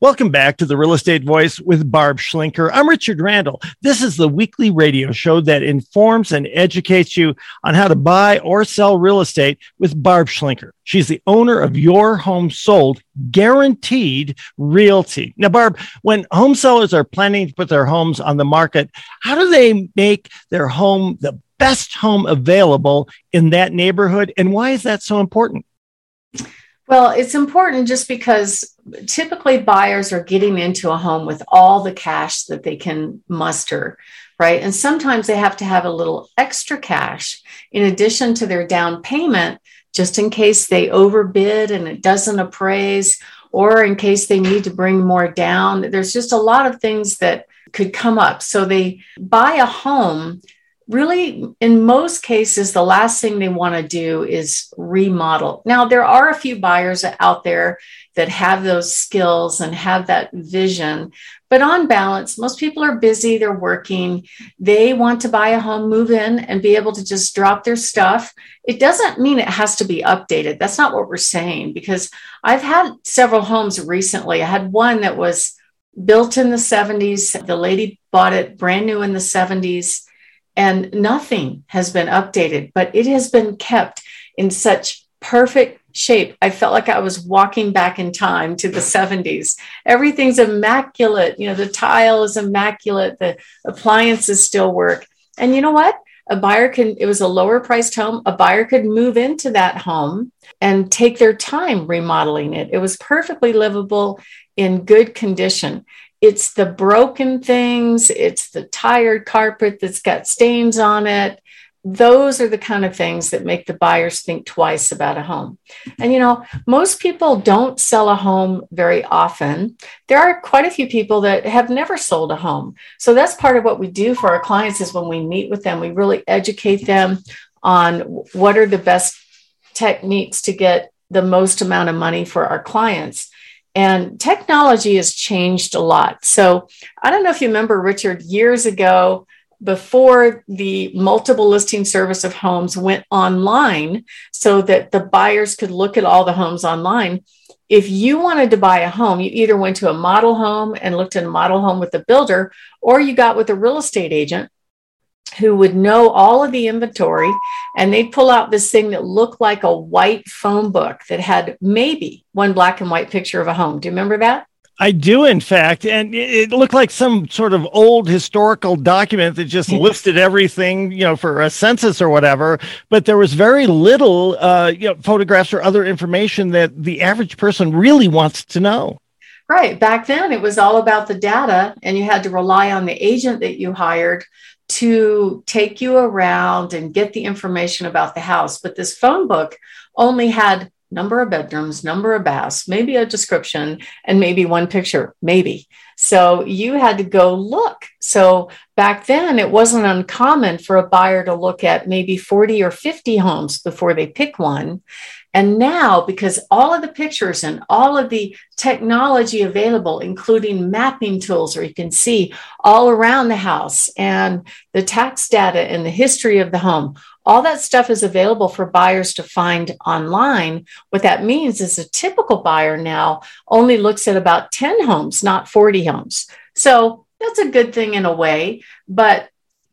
Welcome back to The Real Estate Voice with Barb Schlinker. I'm Richard Randall. This is the weekly radio show that informs and educates you on how to buy or sell real estate with Barb Schlinker. She's the owner of Your Home Sold Guaranteed Realty. Now, Barb, when home sellers are planning to put their homes on the market, how do they make their home the best home available in that neighborhood? And why is that so important? Well, it's important just because typically buyers are getting into a home with all the cash that they can muster, right? And sometimes they have to have a little extra cash in addition to their down payment, just in case they overbid and it doesn't appraise, or in case they need to bring more down. There's just a lot of things that could come up. So they buy a home. Really, in most cases, the last thing they want to do is remodel. Now, there are a few buyers out there that have those skills and have that vision. But on balance, most people are busy. They're working. They want to buy a home, move in, and be able to just drop their stuff. It doesn't mean it has to be updated. That's not what we're saying, because I've had several homes recently. I had one that was built in the 70s. The lady bought it brand new in the 70s. And nothing has been updated, but it has been kept in such perfect shape. I felt like I was walking back in time to the 70s. Everything's immaculate. You know, the tile is immaculate. The appliances still work. And you know what? It was a lower priced home. A buyer could move into that home and take their time remodeling it. It was perfectly livable in good condition. It's the broken things. It's the tired carpet that's got stains on it. Those are the kind of things that make the buyers think twice about a home. And, you know, most people don't sell a home very often. There are quite a few people that have never sold a home. So that's part of what we do for our clients is when we meet with them, we really educate them on what are the best techniques to get the most amount of money for our clients. And technology has changed a lot. So I don't know if you remember, Richard, years ago, before the multiple listing service of homes went online so that the buyers could look at all the homes online, if you wanted to buy a home, you either went to a model home and looked at a model home with the builder, or you got with a real estate agent who would know all of the inventory, and they'd pull out this thing that looked like a white phone book that had maybe one black and white picture of a home. Do you remember that? I do, in fact. And it looked like some sort of old historical document that just listed everything, you know, for a census or whatever. But there was very little, photographs or other information that the average person really wants to know. Right. Back then, it was all about the data, and you had to rely on the agent that you hired to take you around and get the information about the house. But this phone book only had number of bedrooms, number of baths, maybe a description, and maybe one picture, maybe. So you had to go look. So back then, it wasn't uncommon for a buyer to look at maybe 40 or 50 homes before they pick one. And now, because all of the pictures and all of the technology available, including mapping tools where you can see all around the house and the tax data and the history of the home, all that stuff is available for buyers to find online. What that means is a typical buyer now only looks at about 10 homes, not 40 homes. So that's a good thing in a way. But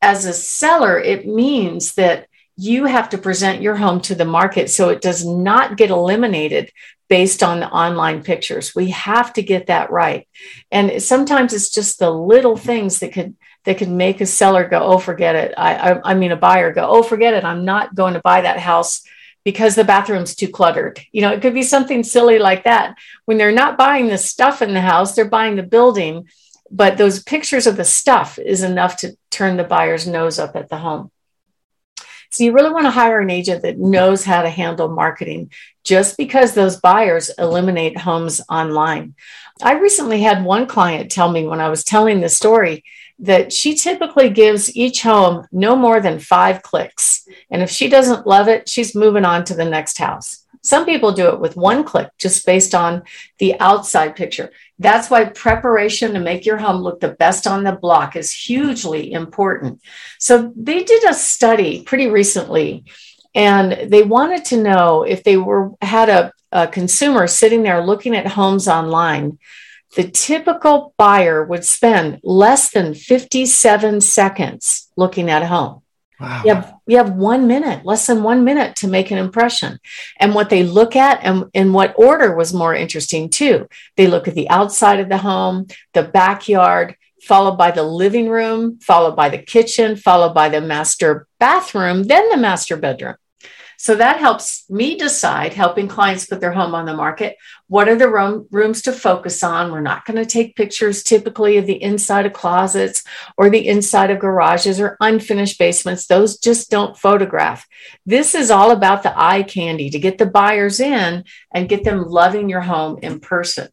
as a seller, it means that you have to present your home to the market so it does not get eliminated based on the online pictures. We have to get that right. And sometimes it's just the little things that could make a seller go, oh, forget it. I mean, a buyer go, oh, forget it. I'm not going to buy that house because the bathroom's too cluttered. You know, it could be something silly like that. When they're not buying the stuff in the house, they're buying the building. But those pictures of the stuff is enough to turn the buyer's nose up at the home. So you really want to hire an agent that knows how to handle marketing, just because those buyers eliminate homes online. I recently had one client tell me when I was telling the story that she typically gives each home no more than 5 clicks. And if she doesn't love it, she's moving on to the next house. Some people do it with 1 click just based on the outside picture. That's why preparation to make your home look the best on the block is hugely important. So they did a study pretty recently, and they wanted to know if they had a consumer sitting there looking at homes online, the typical buyer would spend less than 57 seconds looking at a home. Wow. You have 1 minute, less than 1 minute to make an impression. And what they look at and in what order was more interesting too. They look at the outside of the home, the backyard, followed by the living room, followed by the kitchen, followed by the master bathroom, then the master bedroom. So that helps me decide, helping clients put their home on the market. What are the rooms to focus on? We're not going to take pictures typically of the inside of closets or the inside of garages or unfinished basements. Those just don't photograph. This is all about the eye candy to get the buyers in and get them loving your home in person.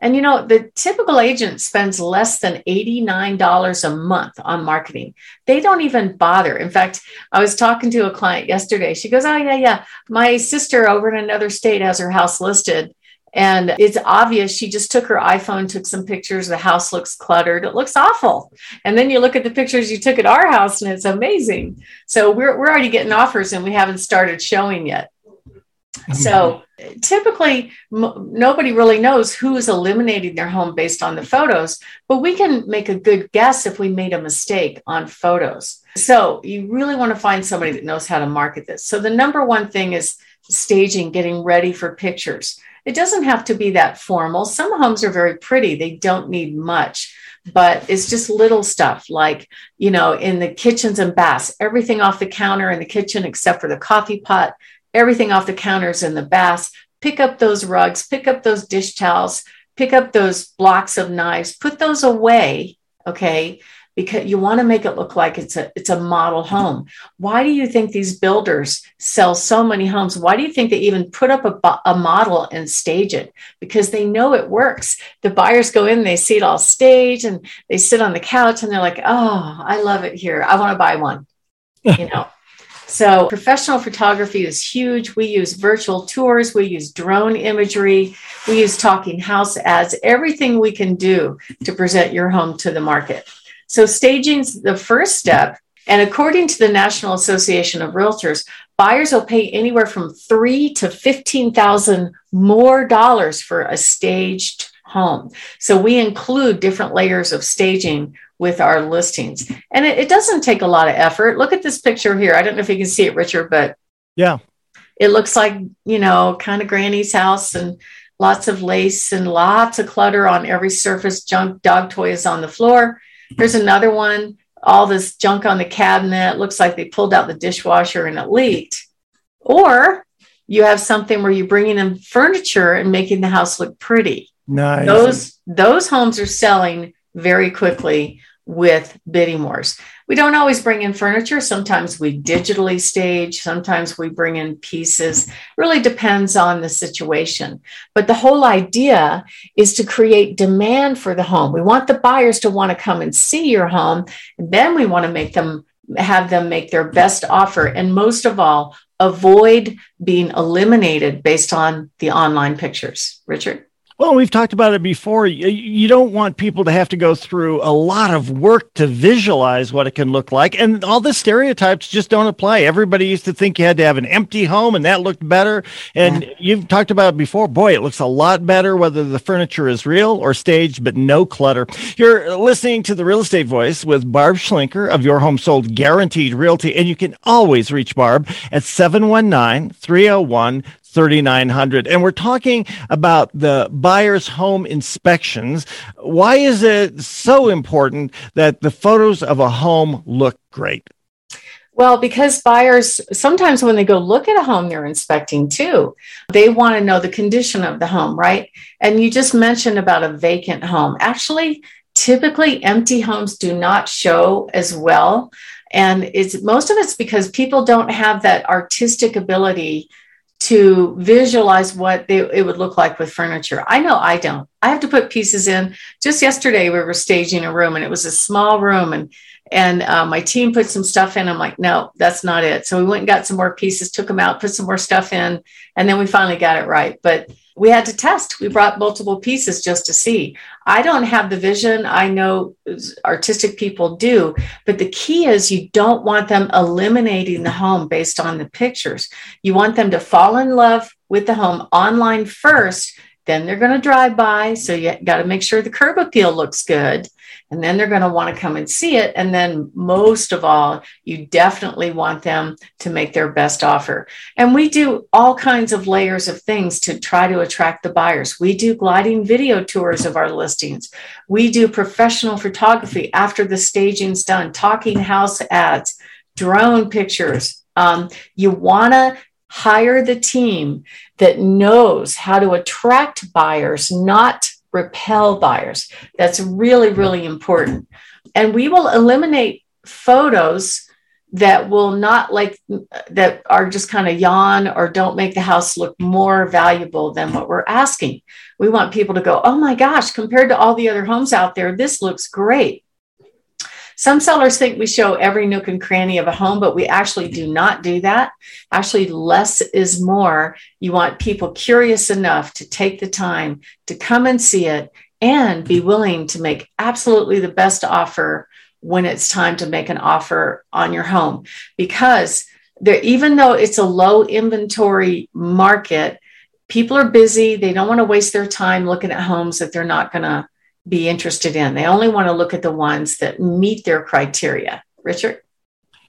And, you know, the typical agent spends less than $89 a month on marketing. They don't even bother. In fact, I was talking to a client yesterday. She goes, oh, yeah. My sister over in another state has her house listed. And it's obvious. She just took her iPhone, took some pictures. The house looks cluttered. It looks awful. And then you look at the pictures you took at our house and it's amazing. So we're already getting offers and we haven't started showing yet. So typically, nobody really knows who is eliminating their home based on the photos, but we can make a good guess if we made a mistake on photos. So you really want to find somebody that knows how to market this. So the number one thing is staging, getting ready for pictures. It doesn't have to be that formal. Some homes are very pretty. They don't need much, but it's just little stuff like, you know, in the kitchens and baths, everything off the counter in the kitchen except for the coffee pot. Everything off the counters and the baths, pick up those rugs, pick up those dish towels, pick up those blocks of knives, put those away, okay? Because you want to make it look like it's a model home. Why do you think these builders sell so many homes? Why do you think they even put up a model and stage it? Because they know it works. The buyers go in, they see it all staged, and they sit on the couch, and they're like, oh, I love it here. I want to buy one, you know? So professional photography is huge. We use virtual tours. We use drone imagery. We use talking house ads, everything we can do to present your home to the market. So staging's the first step. And according to the National Association of Realtors, buyers will pay anywhere from $3,000 to $15,000 more for a staged home. So we include different layers of staging with our listings. And it doesn't take a lot of effort. Look at this picture here. I don't know if you can see it, Richard, but yeah, it looks like, you know, kind of granny's house and lots of lace and lots of clutter on every surface, junk, dog toys on the floor. Here's another one, all this junk on the cabinet. Looks like they pulled out the dishwasher and it leaked. Or you have something where you're bringing in furniture and making the house look pretty. Nice. Those homes are selling very quickly with bidding wars. We don't always bring in furniture. Sometimes we digitally stage. Sometimes we bring in pieces. It really depends on the situation. But the whole idea is to create demand for the home. We want the buyers to want to come and see your home. And then we want to have them make their best offer. And most of all, avoid being eliminated based on the online pictures. Richard? Well, we've talked about it before. You don't want people to have to go through a lot of work to visualize what it can look like. And all the stereotypes just don't apply. Everybody used to think you had to have an empty home and that looked better. And You've talked about it before. Boy, it looks a lot better whether the furniture is real or staged, but no clutter. You're listening to The Real Estate Voice with Barb Schlinker of Your Home Sold Guaranteed Realty. And you can always reach Barb at 719-301 3900. And we're talking about the buyer's home inspections. Why is it so important that the photos of a home look great? Well, because buyers, sometimes when they go look at a home, they're inspecting too. They want to know the condition of the home, right? And you just mentioned about a vacant home. Actually, typically empty homes do not show as well. And most of it's because people don't have that artistic ability to visualize it would look like with furniture. I know I don't. I have to put pieces in. Just yesterday, we were staging a room, and it was a small room, and my team put some stuff in. I'm like, no, that's not it. So we went and got some more pieces, took them out, put some more stuff in, and then we finally got it right. But we had to test. We brought multiple pieces just to see. I don't have the vision. I know artistic people do, but the key is you don't want them eliminating the home based on the pictures. You want them to fall in love with the home online first, Then they're going to drive by. So you got to make sure the curb appeal looks good. And then they're going to want to come and see it. And then most of all, you definitely want them to make their best offer. And we do all kinds of layers of things to try to attract the buyers. We do gliding video tours of our listings. We do professional photography after the staging's done, talking house ads, drone pictures. You want to hire the team that knows how to attract buyers, not repel buyers. That's really, really important. And we will eliminate photos that will not like, that are just kind of yawn or don't make the house look more valuable than what we're asking. We want people to go, oh my gosh, compared to all the other homes out there, this looks great. Some sellers think we show every nook and cranny of a home, but we actually do not do that. Actually, less is more. You want people curious enough to take the time to come and see it and be willing to make absolutely the best offer when it's time to make an offer on your home. Because there, even though it's a low inventory market, people are busy. They don't want to waste their time looking at homes that they're not going to be interested in. They only want to look at the ones that meet their criteria. Richard?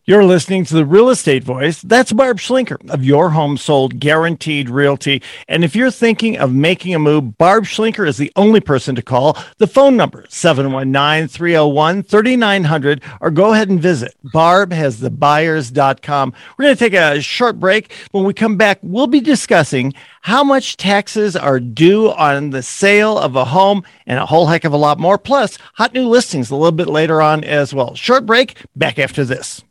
You're listening to The Real Estate Voice. That's Barb Schlinker of Your Home Sold Guaranteed Realty. And if you're thinking of making a move, Barb Schlinker is the only person to call. The phone number, 719-301-3900, or go ahead and visit barbhasthebuyers.com. We're going to take a short break. When we come back, we'll be discussing how much taxes are due on the sale of a home and a whole heck of a lot more, plus hot new listings a little bit later on as well. Short break, back after this.